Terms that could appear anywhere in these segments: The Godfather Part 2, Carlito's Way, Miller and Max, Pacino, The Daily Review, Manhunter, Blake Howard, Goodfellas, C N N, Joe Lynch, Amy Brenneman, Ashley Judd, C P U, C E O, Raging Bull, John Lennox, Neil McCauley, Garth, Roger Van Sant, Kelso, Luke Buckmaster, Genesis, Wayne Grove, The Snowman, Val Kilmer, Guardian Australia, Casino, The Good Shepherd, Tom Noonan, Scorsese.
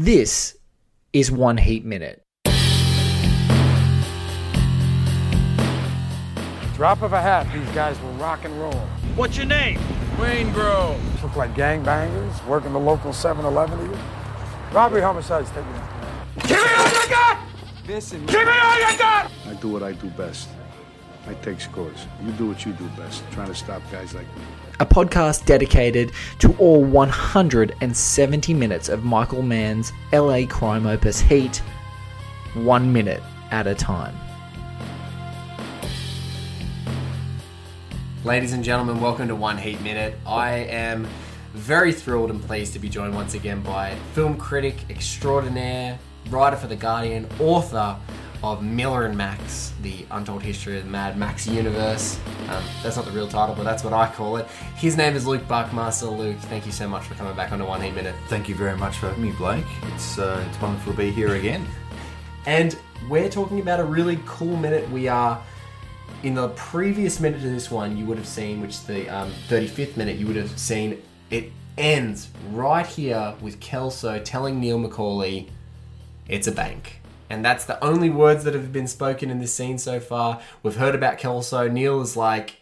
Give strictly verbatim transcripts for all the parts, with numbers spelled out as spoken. This is One Heat Minute. Drop of a hat, these guys will rock and roll. What's your name? Wayne Grove. Look like gangbangers working the local seven eleven to you. Robbery, homicides, take me down. Give me all you got! Listen, give me all you got! I do what I do best. I take scores. You do what you do best, trying to stop guys like me. A podcast dedicated to all one hundred seventy minutes of Michael Mann's L A crime opus Heat, one minute at a time. Ladies and gentlemen, welcome to One Heat Minute. I am very thrilled and pleased to be joined once again by film critic extraordinaire, writer for The Guardian, author of Miller and Max, the untold history of the Mad Max universe. Um, that's not the real title, but that's what I call it. His name is Luke Buckmaster. Luke, thank you so much for coming back on to One Heat Minute. Thank you very much for having me, Blake. It's uh, it's wonderful to be here again. And we're talking about a really cool minute. We are, in the previous minute to this one, you would have seen, which is the um, thirty-fifth minute, you would have seen it ends right here with Kelso telling Neil McCauley, it's a bank. And that's the only words that have been spoken in this scene so far. We've heard about Kelso. Neil is like,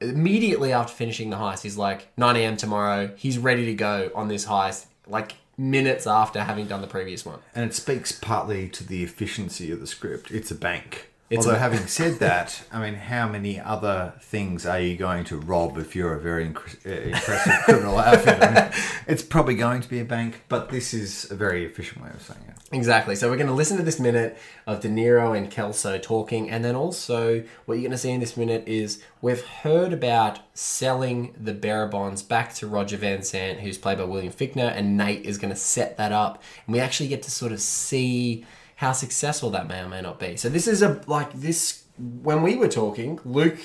immediately after finishing the heist, he's like, nine a.m. tomorrow. He's ready to go on this heist, like minutes after having done the previous one. And it speaks partly to the efficiency of the script. It's a bank. It's Although a- having said that, I mean, how many other things are you going to rob if you're a very inc- impressive criminal outfit? I mean, it's probably going to be a bank, but this is a very efficient way of saying it. Exactly. So we're going to listen to this minute of De Niro and Kelso talking, and then also what you're going to see in this minute is we've heard about selling the bearer bonds back to Roger Van Sant, who's played by William Fichtner, and Nate is going to set that up. And we actually get to sort of see how successful that may or may not be. So this is a, like this, when we were talking, Luke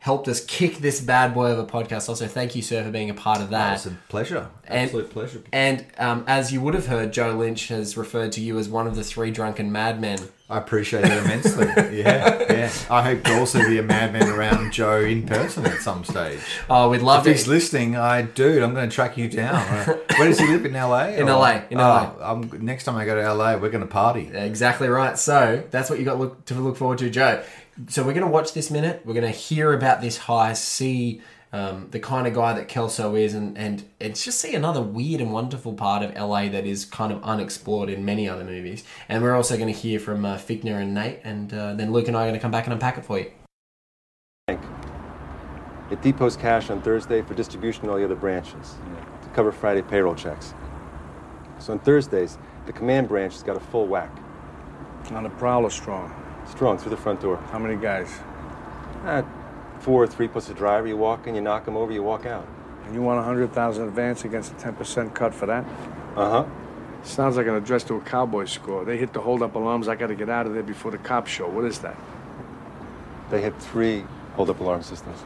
helped us kick this bad boy of a podcast. Also, thank you, sir, for being a part of that. It's a pleasure. Absolute and, pleasure. And um, as you would have heard, Joe Lynch has referred to you as one of the three drunken madmen. I appreciate that immensely. yeah, yeah. I hope to also be a madman around Joe in person at some stage. Oh, we'd love if to. If he's listening, I dude, I'm going to track you down. Where does he live, in L A? In or? L A, in oh, L A. I'm, next time I go to L A, we're going to party. Exactly right. So that's what you got look, to look forward to, Joe. So we're going to watch this minute. We're going to hear about this heist, see um, the kind of guy that Kelso is, and, and and just see another weird and wonderful part of L A that is kind of unexplored in many other movies. And we're also going to hear from uh, Fichtner and Nate, and uh, then Luke and I are going to come back and unpack it for you. It depots cash on Thursday for distribution to all the other branches to cover Friday payroll checks. So on Thursdays, the command branch has got a full whack. On the prowl or strong? Strong, through the front door. How many guys? Uh, four or three plus a driver. You walk in, you knock them over, you walk out. And you want one hundred thousand advance against a ten percent cut for that? Uh-huh. Sounds like an address to a cowboy score. They hit the hold-up alarms. I got to get out of there before the cops show. What is that? They hit three hold-up alarm systems.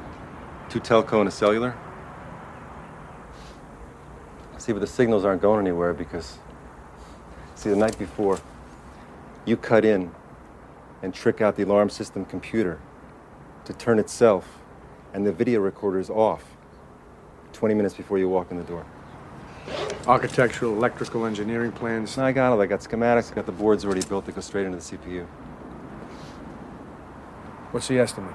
Two telco and a cellular. See, but the signals aren't going anywhere because, see, the night before, you cut in and trick out the alarm system computer to turn itself and the video recorders off twenty minutes before you walk in the door. Architectural, electrical, engineering plans. No, I got it. I got schematics. I got the boards already built that go straight into the C P U. What's the estimate?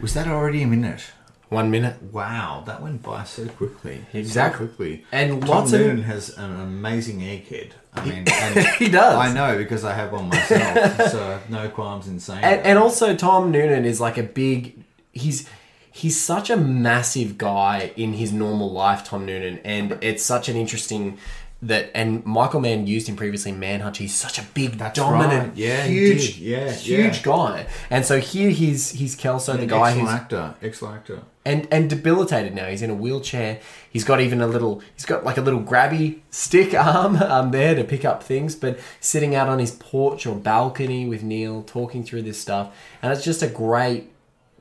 Was that already a minute? One minute. Wow, that went by so quickly. Exactly. So quickly. And Tom lots Noonan of... has an amazing egghead. I mean, and he does. I know because I have one myself, so I have no qualms in saying and, that. And also Tom Noonan is like a big... He's he's such a massive guy in his normal life, Tom Noonan, and it's such an interesting... that and Michael Mann used him previously in Manhunter. He's such a big, That's dominant, right. yeah, huge, yeah, huge yeah. guy. And so here he's he's Kelso, yeah, the guy excellent who's actor, excellent actor, and and debilitated now. He's in a wheelchair. He's got even a little. He's got like a little grabby stick arm um, there to pick up things. But sitting out on his porch or balcony with Neil, talking through this stuff, and it's just a great,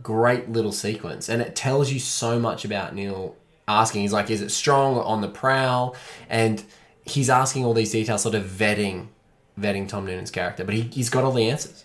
great little sequence, and it tells you so much about Neil. Asking, he's like, is it strong on the prowl? And he's asking all these details, sort of vetting vetting Tom Noonan's character, but he, he's got all the answers.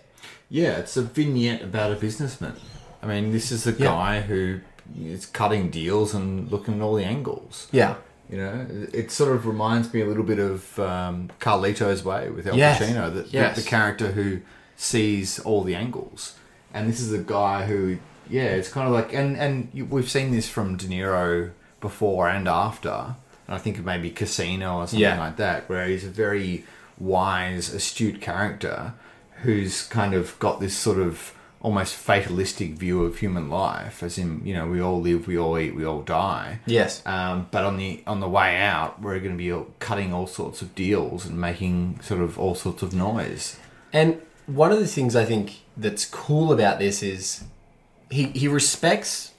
Yeah, it's a vignette about a businessman. I mean, this is a yeah. guy who is cutting deals and looking at all the angles. Yeah. You know, it sort of reminds me a little bit of um, Carlito's Way with El yes. Pacino, the, yes. the, the character who sees all the angles. And this is a guy who, yeah, it's kind of like... And, and we've seen this from De Niro before and after. And I think it may be Casino or something yeah. like that, where he's a very wise, astute character who's kind of got this sort of almost fatalistic view of human life, as in, you know, we all live, we all eat, we all die. Yes. Um, but on the on the way out, we're going to be all cutting all sorts of deals and making sort of all sorts of noise. And one of the things I think that's cool about this is he, he respects...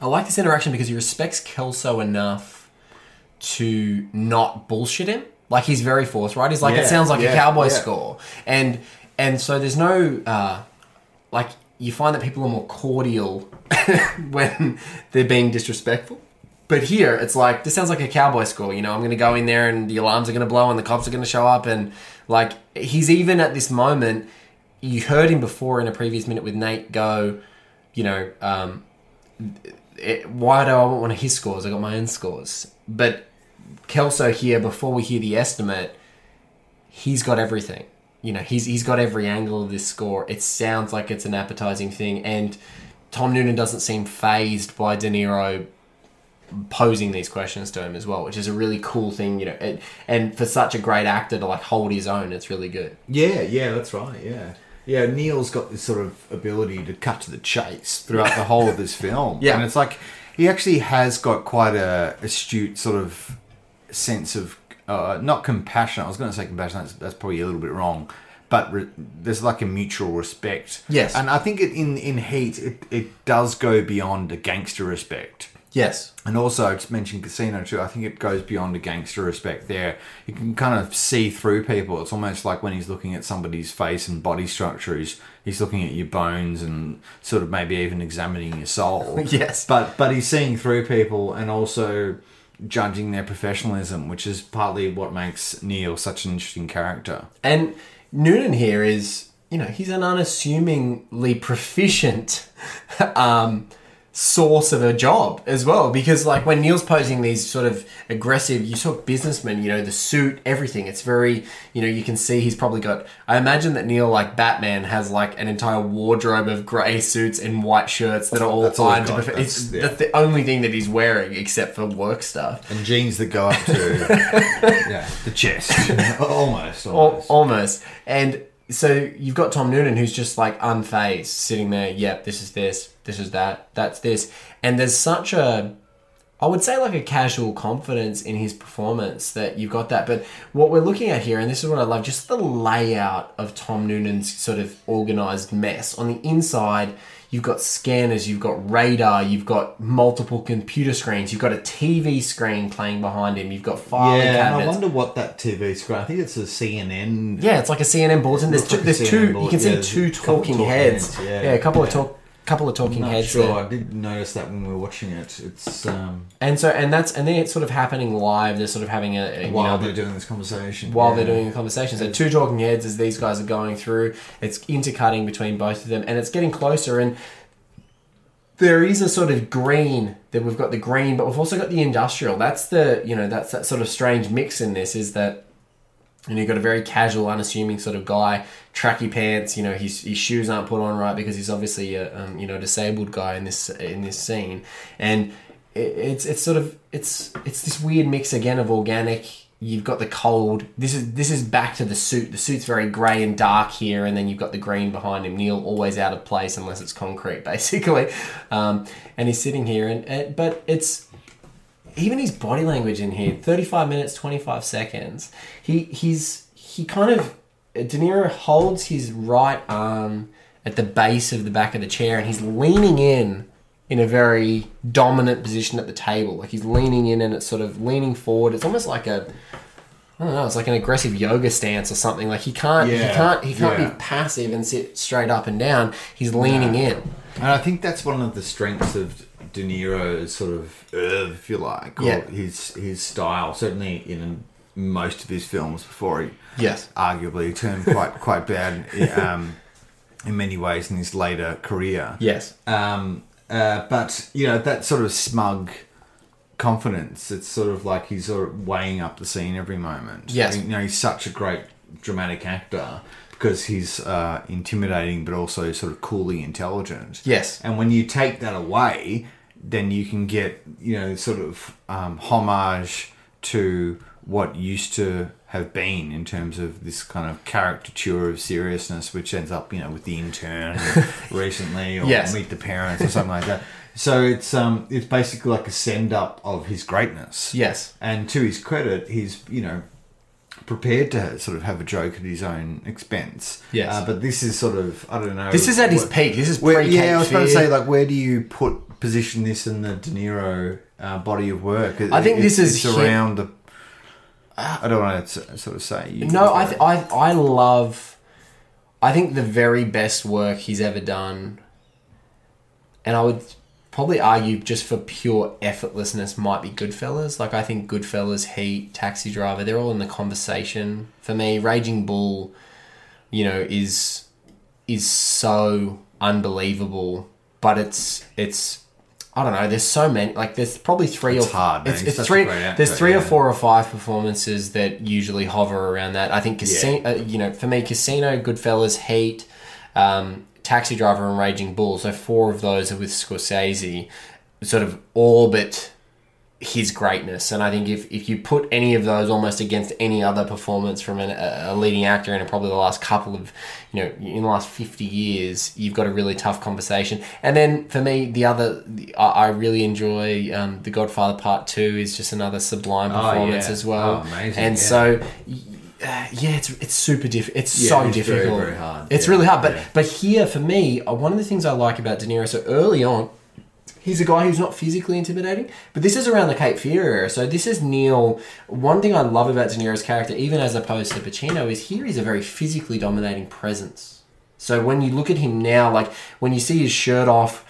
I like this interaction because he respects Kelso enough to not bullshit him. Like, he's very forthright. He's like, yeah, it sounds like yeah, a cowboy yeah. score. And... And so there's no, uh, like, you find that people are more cordial when they're being disrespectful. But here, it's like, this sounds like a cowboy score. You know, I'm going to go in there and the alarms are going to blow and the cops are going to show up. And, like, he's even at this moment, you heard him before in a previous minute with Nate go, you know, um, it, why do I want one of his scores? I got my own scores. But Kelso here, before we hear the estimate, he's got everything. You know, he's he's got every angle of this score. It sounds like it's an appetizing thing. And Tom Noonan doesn't seem phased by De Niro posing these questions to him as well, which is a really cool thing, you know. And, and for such a great actor to, like, hold his own, it's really good. Yeah, yeah, that's right, yeah. Yeah, Neil's got this sort of ability to cut to the chase throughout the whole of this film. Yeah. And it's like, he actually has got quite a astute sort of sense of Uh, not compassion. I was going to say compassion. That's, that's probably a little bit wrong. But re- there's like a mutual respect. Yes. And I think it, in, in Heat, it, it does go beyond a gangster respect. Yes. And also, I just mentioned Casino too. I think it goes beyond a gangster respect there. You can kind of see through people. It's almost like when he's looking at somebody's face and body structure, he's, he's looking at your bones and sort of maybe even examining your soul. Yes. But but he's seeing through people and also... judging their professionalism, which is partly what makes Neil such an interesting character. And Noonan here is, you know, he's an unassumingly proficient um, source of a job as well, because, like, when Neil's posing these sort of aggressive, you sort of businessman, you know, the suit, everything, it's very, you know, you can see he's probably got, I imagine that Neil, like Batman, has, like, an entire wardrobe of grey suits and white shirts that are all tied to, prof- it's yeah. that's the only thing that he's wearing except for work stuff. And jeans that go up to yeah, the chest. almost, almost. Al- almost. And so you've got Tom Noonan, who's just, like, unfazed, sitting there, yep, this is this, this is that, that's this. And there's such a, I would say, like, a casual confidence in his performance that you've got that. But what we're looking at here, and this is what I love, just the layout of Tom Noonan's sort of organised mess. On the inside, you've got scanners, you've got radar, you've got multiple computer screens, you've got a T V screen playing behind him, you've got file yeah, cabinets. Yeah, and I wonder what that T V screen, I think it's a C N N. Yeah, it's like a C N N bulletin. There's two, like there's two board, you can yeah, see two talking, talking heads. heads. Yeah. yeah, a couple yeah. of talk, couple of talking heads. Sure, there. I did notice that when we were watching it. It's um, and so and that's and then it's sort of happening live. They're sort of having a, a while you know, they're doing this conversation. While yeah. they're doing the conversation, so two talking heads as these guys are going through. It's intercutting between both of them, and it's getting closer. And there is a sort of green that we've got the green, but we've also got the industrial. That's the you know that's that sort of strange mix in this is that. And you've got a very casual, unassuming sort of guy, tracky pants. You know, his his shoes aren't put on right because he's obviously a um, you know disabled guy in this in this scene. And it, it's it's sort of it's it's this weird mix again of organic. You've got the cold. This is this is back to the suit. The suit's very grey and dark here, and then you've got the green behind him. Neil always out of place unless it's concrete, basically. Um, and he's sitting here, and, and but it's. Even his body language in here, thirty-five minutes, twenty-five seconds. He he's he kind of... De Niro holds his right arm at the base of the back of the chair and he's leaning in in a very dominant position at the table. Like, he's leaning in and it's sort of leaning forward. It's almost like a... I don't know, it's like an aggressive yoga stance or something. Like, he can't yeah, he can't, he can't yeah. be passive and sit straight up and down. He's leaning yeah. in. And I think that's one of the strengths of... De Niro's sort of uh, if you like or yeah. his his style, certainly in most of his films before he yes. arguably turned quite quite bad um, in many ways in his later career yes um, uh, but you know that sort of smug confidence. It's sort of like he's sort of weighing up the scene every moment. Yes. I mean, you know, he's such a great dramatic actor because he's uh, intimidating but also sort of coolly intelligent. Yes. And when you take that away, then you can get, you know, sort of um, homage to what used to have been in terms of this kind of caricature of seriousness, which ends up, you know, with The Intern recently, or yes. Meet the Parents or something like that. So it's um it's basically like a send up of his greatness. Yes. And to his credit, he's, you know, prepared to sort of have a joke at his own expense. Yes. Uh, but this is sort of, I don't know. This is at what, his peak. This is pre Cape Fear. Yeah, I was about to say, like, where do you put position this in the De Niro uh, body of work? It, I think it, this is it's around the. I don't want to sort of say. You no, I, th- I I love. I think the very best work he's ever done, and I would probably argue just for pure effortlessness, might be Goodfellas. Like, I think Goodfellas, Heat, Taxi Driver, they're all in the conversation for me. Raging Bull, you know, is is so unbelievable, but it's it's. I don't know. There's so many. Like, there's probably three it's or hard, it's, it's three. Actor, there's three yeah. or four or five performances that usually hover around that. I think Casino. Yeah. Uh, you know, for me, Casino, Goodfellas, Heat, um, Taxi Driver, and Raging Bull. So four of those are with Scorsese, sort of orbit his greatness. And I think if if you put any of those almost against any other performance from an, a leading actor in probably the last couple of, you know, in the last fifty years, you've got a really tough conversation. And then for me, the other, I really enjoy um, The Godfather Part two is just another sublime performance oh, yeah. as well. Oh, amazing. And yeah. so, uh, yeah, it's it's super difficult. It's yeah, so it's difficult. Very, very hard. It's yeah. really hard. But, yeah. but here, for me, one of the things I like about De Niro, so early on, he's a guy who's not physically intimidating, but this is around the Cape Fear era. So this is Neil. One thing I love about De Niro's character, even as opposed to Pacino, is here he's a very physically dominating presence. So when you look at him now, like when you see his shirt off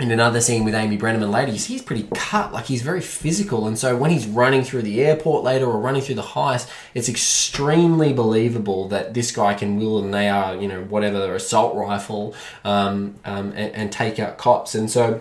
in another scene with Amy Brenneman later, you see he's pretty cut, like he's very physical. And so when he's running through the airport later or running through the heist, it's extremely believable that this guy can wield an A R, you know, whatever, assault rifle, um, um, and, and take out cops. And so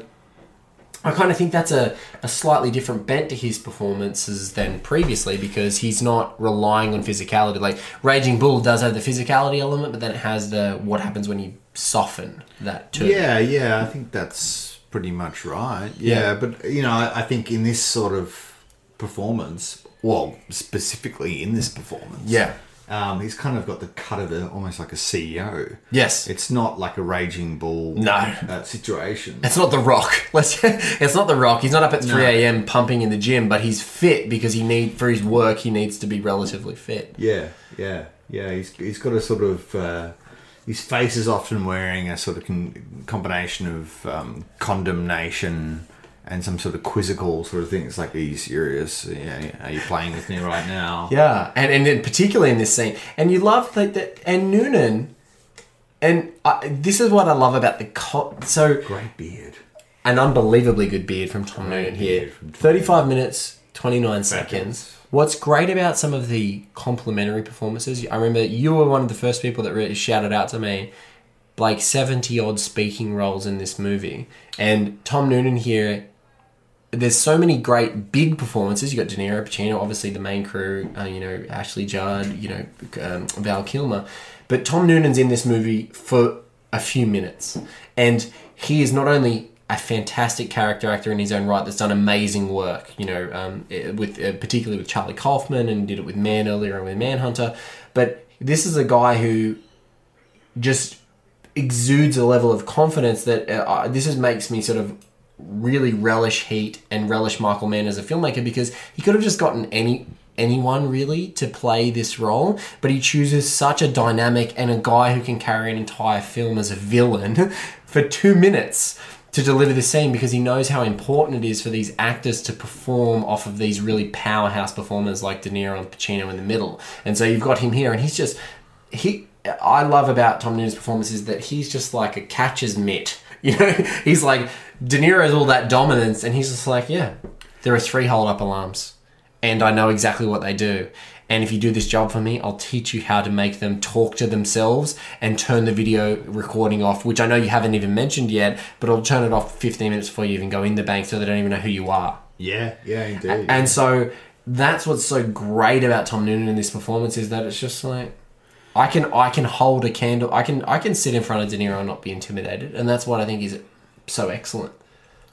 I kind of think that's a, a slightly different bent to his performances than previously, because he's not relying on physicality. Like Raging Bull does have the physicality element, but then it has the what happens when you soften that too. Yeah, yeah, I think that's pretty much right. Yeah, yeah. But, you know, I, I think in this sort of performance, well, specifically in this performance... Yeah. Um, he's kind of got the cut of a, almost like a C E O. Yes. It's not like a Raging Bull no. uh, situation. It's not The Rock. Let's, it's not The Rock. He's not up at three a.m. No. pumping in the gym, but he's fit because he need for his work, he needs to be relatively fit. Yeah, yeah, yeah. He's He's got a sort of... Uh, his face is often wearing a sort of con- combination of um, condemnation and some sort of quizzical sort of thing. It's like, are you serious? Yeah, are you playing with me right now? Yeah, and and then particularly in this scene, and you love like that. And Noonan, and I, this is what I love about the co- so great beard, an unbelievably good beard from Tom Noonan here. Thirty-five minutes, twenty-nine seconds. What's great about some of the complimentary performances, I remember you were one of the first people that really shouted out to me, like seventy-odd speaking roles in this movie. And Tom Noonan here, there's so many great big performances. You've got De Niro, Pacino, obviously the main crew, uh, you know, Ashley Judd, you know, um, Val Kilmer. But Tom Noonan's in this movie for a few minutes. And he is not only... a fantastic character actor in his own right that's done amazing work, you know, um, with uh, particularly with Charlie Kaufman, and did it with Mann earlier and with Manhunter. But this is a guy who just exudes a level of confidence that uh, this is, makes me sort of really relish Heat and relish Michael Mann as a filmmaker, because he could have just gotten any... anyone really to play this role, but he chooses such a dynamic and a guy who can carry an entire film as a villain for two minutes to deliver the scene, because he knows how important it is for these actors to perform off of these really powerhouse performers like De Niro and Pacino in the middle. And so you've got him here, and he's just he I love about Tom Noonan's performance is that he's just like a catcher's mitt, you know. He's like, De Niro's all that dominance, and he's just like, yeah, there are three hold up alarms and I know exactly what they do. And if you do this job for me, I'll teach you how to make them talk to themselves and turn the video recording off, which I know you haven't even mentioned yet, but I'll turn it off fifteen minutes before you even go in the bank so they don't even know who you are. Yeah, yeah, indeed. And yeah. so that's what's so great about Tom Noonan in this performance is that it's just like, I can I can hold a candle. I can I can sit in front of De Niro and not be intimidated. And that's what I think is so excellent.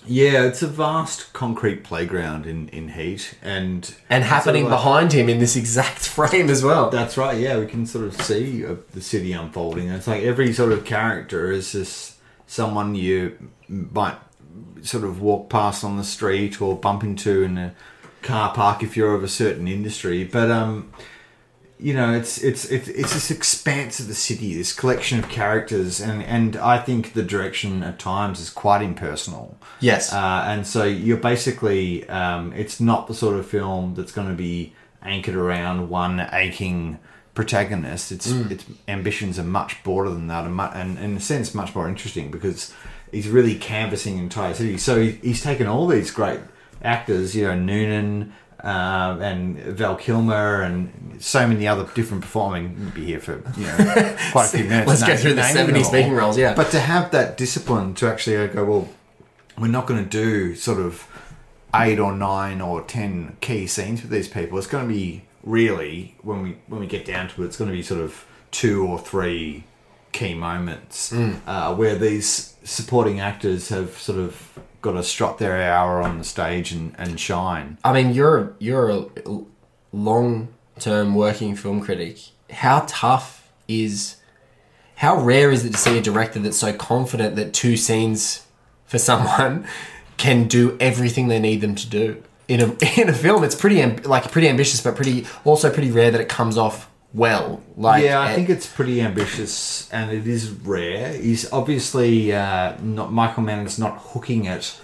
Yeah, it's a vast concrete playground in, in Heat. And and happening sort of like, behind him in this exact frame as well. That's right, yeah. We can sort of see uh, the city unfolding. And it's like every sort of character is just someone you might sort of walk past on the street or bump into in a car park if you're of a certain industry. But, um... you know, it's it's it's it's this expanse of the city, this collection of characters, and, and I think the direction at times is quite impersonal. Yes, uh, and so you're basically um, it's not the sort of film that's going to be anchored around one aching protagonist. Its mm. its ambitions are much broader than that, and, and in a sense, much more interesting because he's really canvassing the entire city. So he, he's taken all these great actors, you know, Noonan. Uh, and Val Kilmer and so many other different performing. We'd be here for you know quite a few minutes. Let's go through the seventies speaking roles, yeah. But to have that discipline to actually go, well, we're not going to do sort of eight or nine or ten key scenes with these people. It's going to be really when we when we get down to it, it's going to be sort of two or three key moments mm. uh, where these supporting actors have sort of got to strut their hour on the stage and, and shine. I mean, you're you're a long-term working film critic. How tough is... How rare is it to see a director that's so confident that two scenes for someone can do everything they need them to do? In a in a film, it's pretty amb- like pretty ambitious, but pretty also pretty rare that it comes off well. Like, yeah, I it, think it's pretty ambitious and it is rare. He's obviously uh, not Michael Mann is not hooking it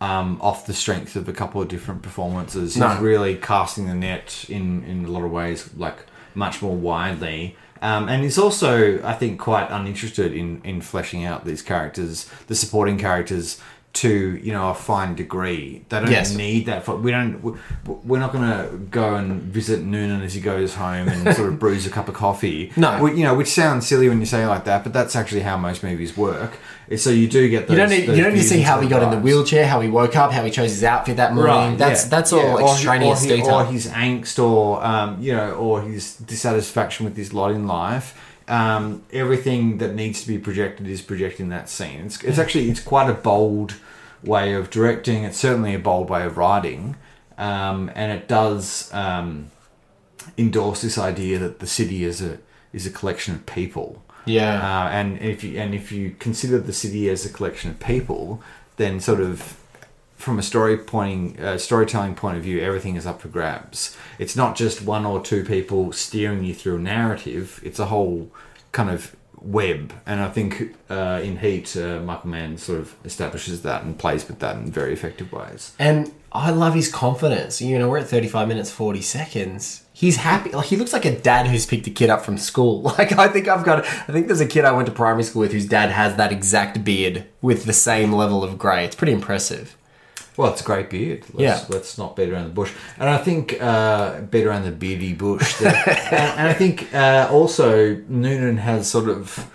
um, off the strength of a couple of different performances. No. He's really casting the net in, in a lot of ways, like much more widely. Um, and he's also, I think, quite uninterested in, in fleshing out these characters, the supporting characters, to you know a fine degree. They don't yes. need that. For, we don't. We're not going to go and visit Noonan as he goes home and sort of brews a cup of coffee. No, we, you know, which sounds silly when you say it like that, but that's actually how most movies work. So you do get those. You don't need, you don't need to see how he got in the wheelchair, how he woke up, how he chose his outfit that morning. Right, that's yeah. that's all yeah. extraneous or he, or he, detail, or his angst, or um, you know, or his dissatisfaction with his lot in life. Um, everything that needs to be projected is projected in that scene. It's, it's actually it's quite a bold way of directing. It's certainly a bold way of writing, um, and it does um, endorse this idea that the city is a is a collection of people. Yeah, uh, and if you and if you consider the city as a collection of people, then sort of from a story pointing uh, storytelling point of view, everything is up for grabs. It's not just one or two people steering you through a narrative. It's a whole kind of web. And I think uh, in Heat, uh, Michael Mann sort of establishes that and plays with that in very effective ways. And I love his confidence. You know, we're at thirty-five minutes, forty seconds. He's happy. Like, he looks like a dad who's picked a kid up from school. Like, I think I've got... I think there's a kid I went to primary school with whose dad has that exact beard with the same level of grey. It's pretty impressive. Well, it's a great beard. Let's, yeah. let's not beat around the bush. And I think uh, beat around the beardy bush. and, and I think uh, also Noonan has sort of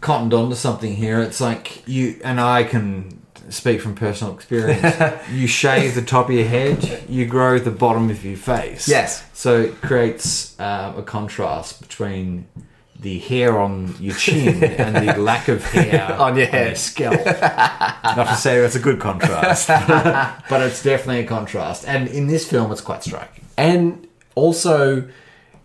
cottoned on to something here. It's like you and I can speak from personal experience. You shave the top of your head, you grow the bottom of your face. Yes. So it creates uh, a contrast between the hair on your chin and the lack of hair on your head, on your scalp. Not to say that's a good contrast, but it's definitely a contrast. And in this film, it's quite striking. And also,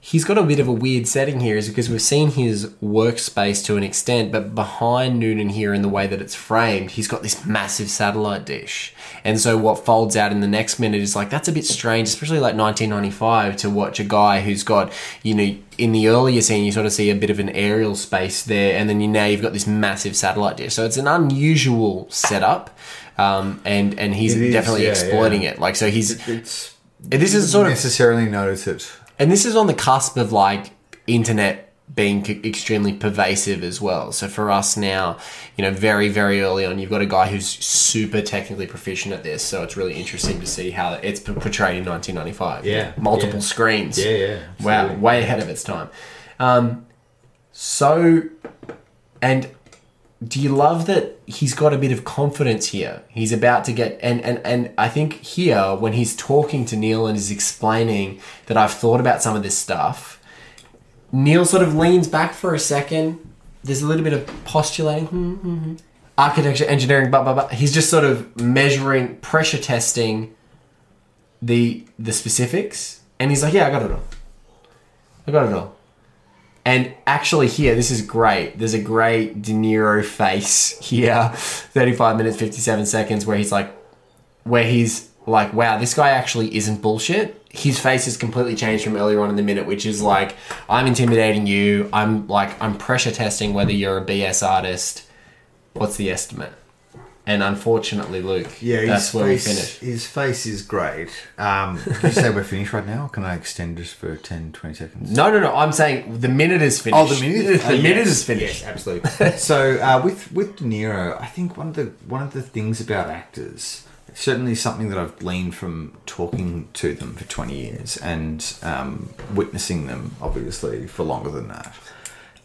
he's got a bit of a weird setting here is because we've seen his workspace to an extent, but behind Noonan here in the way that it's framed, he's got this massive satellite dish. And so what folds out in the next minute is like, that's a bit strange, especially like nineteen ninety-five, to watch a guy who's got, you know, in the earlier scene, you sort of see a bit of an aerial space there, and then you now you've got this massive satellite dish. So it's an unusual setup, um, and, and he's it is, definitely yeah, exploiting yeah. it. Like, so he's... It, it's, this is sort of... necessarily notice it. And this is on the cusp of, like, internet being extremely pervasive as well. So for us now, you know, very, very early on, you've got a guy who's super technically proficient at this. So it's really interesting to see how it's portrayed in nineteen ninety-five. Yeah. Multiple yeah. screens. Yeah, yeah. Absolutely. Wow. Way ahead of its time. Um, so, and do you love that he's got a bit of confidence here? He's about to get, and, and, and I think here when he's talking to Neil and is explaining that I've thought about some of this stuff, Neil sort of leans back for a second. There's a little bit of postulating. Mm-hmm. Architecture, engineering, blah, blah, blah. He's just sort of measuring, pressure testing the the specifics. And he's like, yeah, I got it all. I got it all. And actually here, this is great. There's a great De Niro face here. thirty-five minutes, fifty-seven seconds, where he's like, where he's like, wow, this guy actually isn't bullshit. His face has completely changed from earlier on in the minute, which is like, I'm intimidating you. I'm like, I'm pressure testing whether you're a B S artist. What's the estimate? And unfortunately, Luke, yeah, that's where face, we finish. His face is great. Um, can you say we're finished right now? Or can I extend just for ten, twenty seconds? No, no, no. I'm saying the minute is finished. Oh, the minute, uh, the yes, minute is finished. Yes, absolutely. So uh, with with De Niro, I think one of the one of the things about actors, certainly something that I've gleaned from talking to them for twenty years and um, witnessing them, obviously, for longer than that,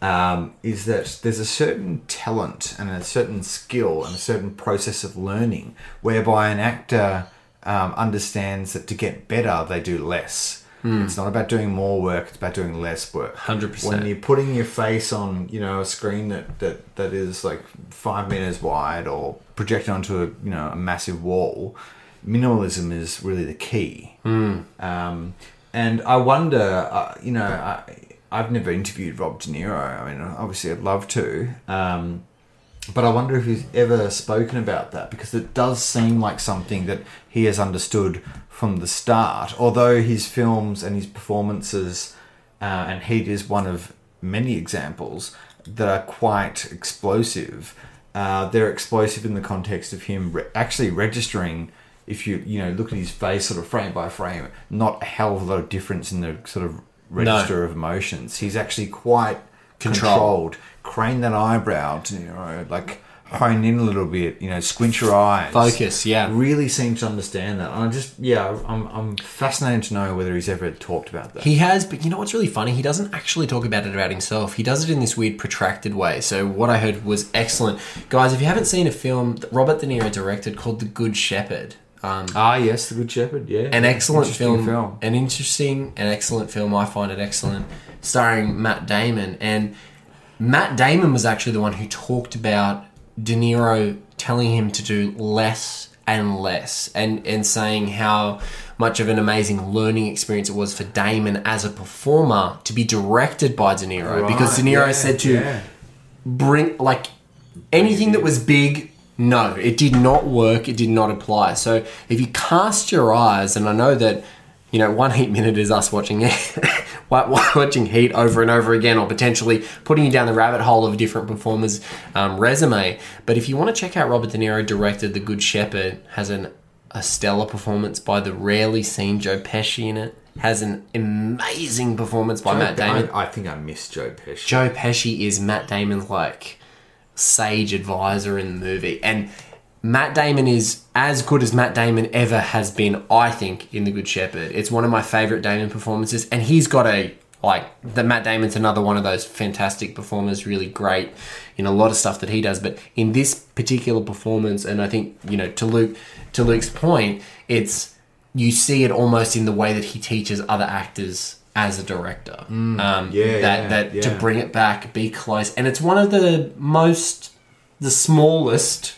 um, is that there's a certain talent and a certain skill and a certain process of learning whereby an actor um, understands that to get better, they do less. Mm. It's not about doing more work. It's about doing less work. one hundred percent. When you're putting your face on, you know, a screen that, that, that is like five meters wide or projected onto a, you know, a massive wall, minimalism is really the key. Mm. Um, and I wonder, uh, you know, I, I've never interviewed Rob De Niro. I mean, obviously I'd love to. Um, but I wonder if he's ever spoken about that, because it does seem like something that he has understood from the start, although his films and his performances, uh, and Heat is one of many examples that are quite explosive. Uh, they're explosive in the context of him re- actually registering, if you you know look at his face sort of frame by frame, not a hell of a lot of difference in the sort of register no. of emotions. He's actually quite controlled. controlled. Crane that eyebrow to, you know, like, hone in a little bit, you know, squint your eyes. Focus, yeah. Really seem to understand that. And I just, yeah, I'm I'm fascinated to know whether he's ever talked about that. He has, but you know what's really funny? He doesn't actually talk about it about himself. He does it in this weird protracted way. So what I heard was excellent. Guys, if you haven't seen a film that Robert De Niro directed called The Good Shepherd. Um, ah, yes, The Good Shepherd, yeah. An excellent film, film. An interesting and excellent film. I find it excellent. Starring Matt Damon. And Matt Damon was actually the one who talked about De Niro telling him to do less and less, and, and saying how much of an amazing learning experience it was for Damon as a performer to be directed by De Niro, right, because De Niro yeah, said to yeah. bring, like, anything that was big, no, it did not work, it did not apply. So if you cast your eyes, and I know that, you know, one Heat minute is us watching watching Heat over and over again, or potentially putting you down the rabbit hole of a different performer's um, resume. But if you want to check out Robert De Niro directed The Good Shepherd, has an, a stellar performance by the rarely seen Joe Pesci in it. Has an amazing performance by Joe, Matt Damon. I, I think I miss Joe Pesci. Joe Pesci is Matt Damon's, like, sage advisor in the movie. And Matt Damon is as good as Matt Damon ever has been, I think, in The Good Shepherd. It's one of my favourite Damon performances, and he's got a, like, the Matt Damon's another one of those fantastic performers, really great in a lot of stuff that he does, but in this particular performance, and I think, you know, to Luke, to Luke's point, it's, you see it almost in the way that he teaches other actors as a director. Mm, um, yeah, that, yeah, that yeah. To bring it back, be close, and it's one of the most, the smallest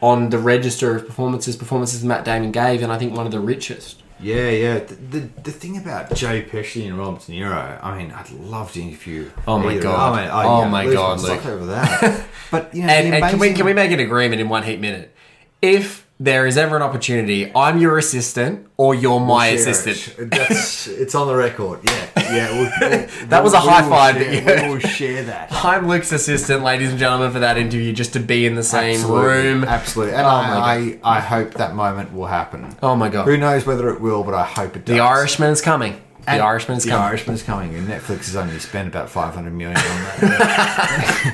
on the register of performances, performances Matt Damon gave, and I think one of the richest. Yeah, yeah. The the, the thing about Joe Pesci and Rob De Niro, I mean, I'd love to interview. Oh my god! I mean, I, oh yeah, my god! Luke. Over that. But you know, and, and can we can we make an agreement in one Heat minute? If there is ever an opportunity, I'm your assistant or you're my we'll assistant. It. That's it's on the record. Yeah, yeah. We'll, we'll, that we'll, was a high five. We will share that. I'm Luke's assistant, ladies and gentlemen, for that interview, just to be in the same absolutely, room. Absolutely. And oh I, I, I hope that moment will happen. Oh my god. Who knows whether it will, but I hope it does. The Irishman's coming. And the Irishman's the coming. The Irishman's coming, and Netflix has only spent about five hundred million dollars on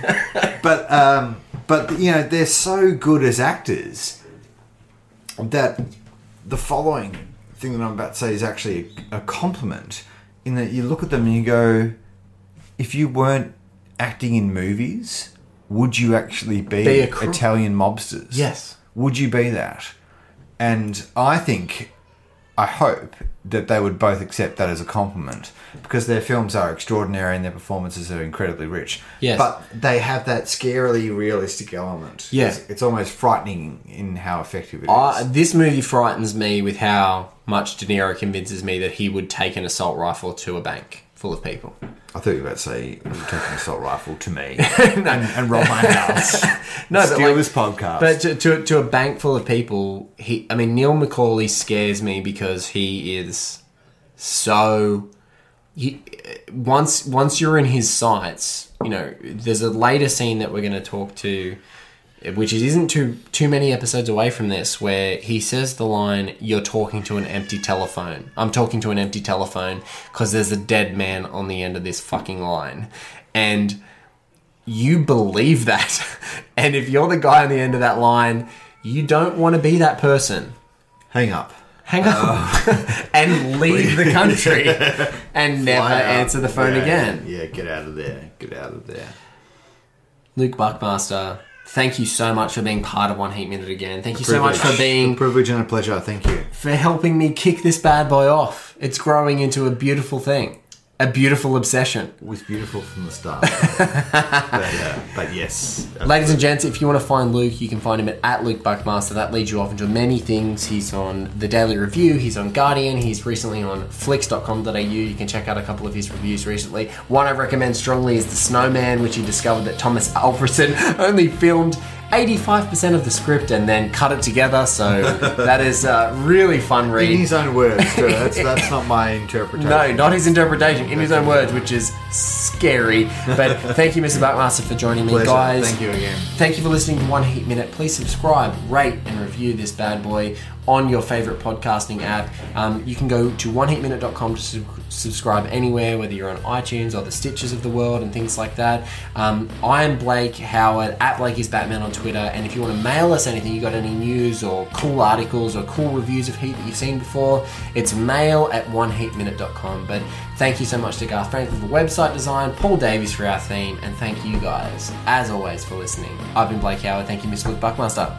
that. but, um, but, you know, they're so good as actors that the following thing that I'm about to say is actually a, a compliment, in that you look at them and you go, if you weren't acting in movies, would you actually be, be cr- Italian mobsters? Yes. Would you be that? And I think, I hope, that they would both accept that as a compliment, because their films are extraordinary and their performances are incredibly rich. Yes. But they have that scarily realistic element. Yes. It's, it's almost frightening in how effective it uh, is. This movie frightens me with how much De Niro convinces me that he would take an assault rifle to a bank full of people. I thought you were about to say, take an assault rifle to me no. and, and rob my house. no, but steal like, this podcast. But to, to to a bank full of people, he. I mean, Neil McCauley scares me because he is so. He, once once you're in his sights, you know. There's a later scene that we're going to talk to, which isn't too too many episodes away from this, where he says the line, "You're talking to an empty telephone. I'm talking to an empty telephone because there's a dead man on the end of this fucking line," and you believe that. And if you're the guy on the end of that line, you don't want to be that person. Hang up. Hang up oh. and leave the country and never answer the phone yeah, again. Yeah, get out of there. Get out of there. Luke Buckmaster, thank you so much for being part of One Heat Minute again. Thank you so much for being... A privilege and a pleasure. Thank you. For helping me kick this bad boy off. It's growing into a beautiful thing. A beautiful obsession. It was beautiful from the start. but, uh, but yes. Absolutely. Ladies and gents, if you want to find Luke, you can find him at, at Luke Buckmaster. That leads you off into many things. He's on The Daily Review. He's on Guardian. He's recently on flicks dot com dot a u. You can check out a couple of his reviews recently. One I recommend strongly is The Snowman, which he discovered that Thomas Alfredson only filmed eighty-five percent of the script and then cut it together, so that is a really fun read. In his own words, too. That's, that's not my interpretation. No, not his interpretation, in his own words, which is scary. But thank you, Mister Buckmaster, for joining me, Pleasure. Guys. Thank you again. Thank you for listening to One Heat Minute. Please subscribe, rate, and review this bad boy on your favourite podcasting app. Um, you can go to one heat minute dot com to su- subscribe anywhere, whether you're on iTunes or the Stitches of the world and things like that. Um, I am Blake Howard, at Blake is Batman on Twitter, and if you want to mail us anything, you got any news or cool articles or cool reviews of Heat that you've seen before, it's mail at one heat minute dot com. But thank you so much to Garth Frank for the website design, Paul Davies for our theme, and thank you guys, as always, for listening. I've been Blake Howard. Thank you, Mister Luke Buckmaster.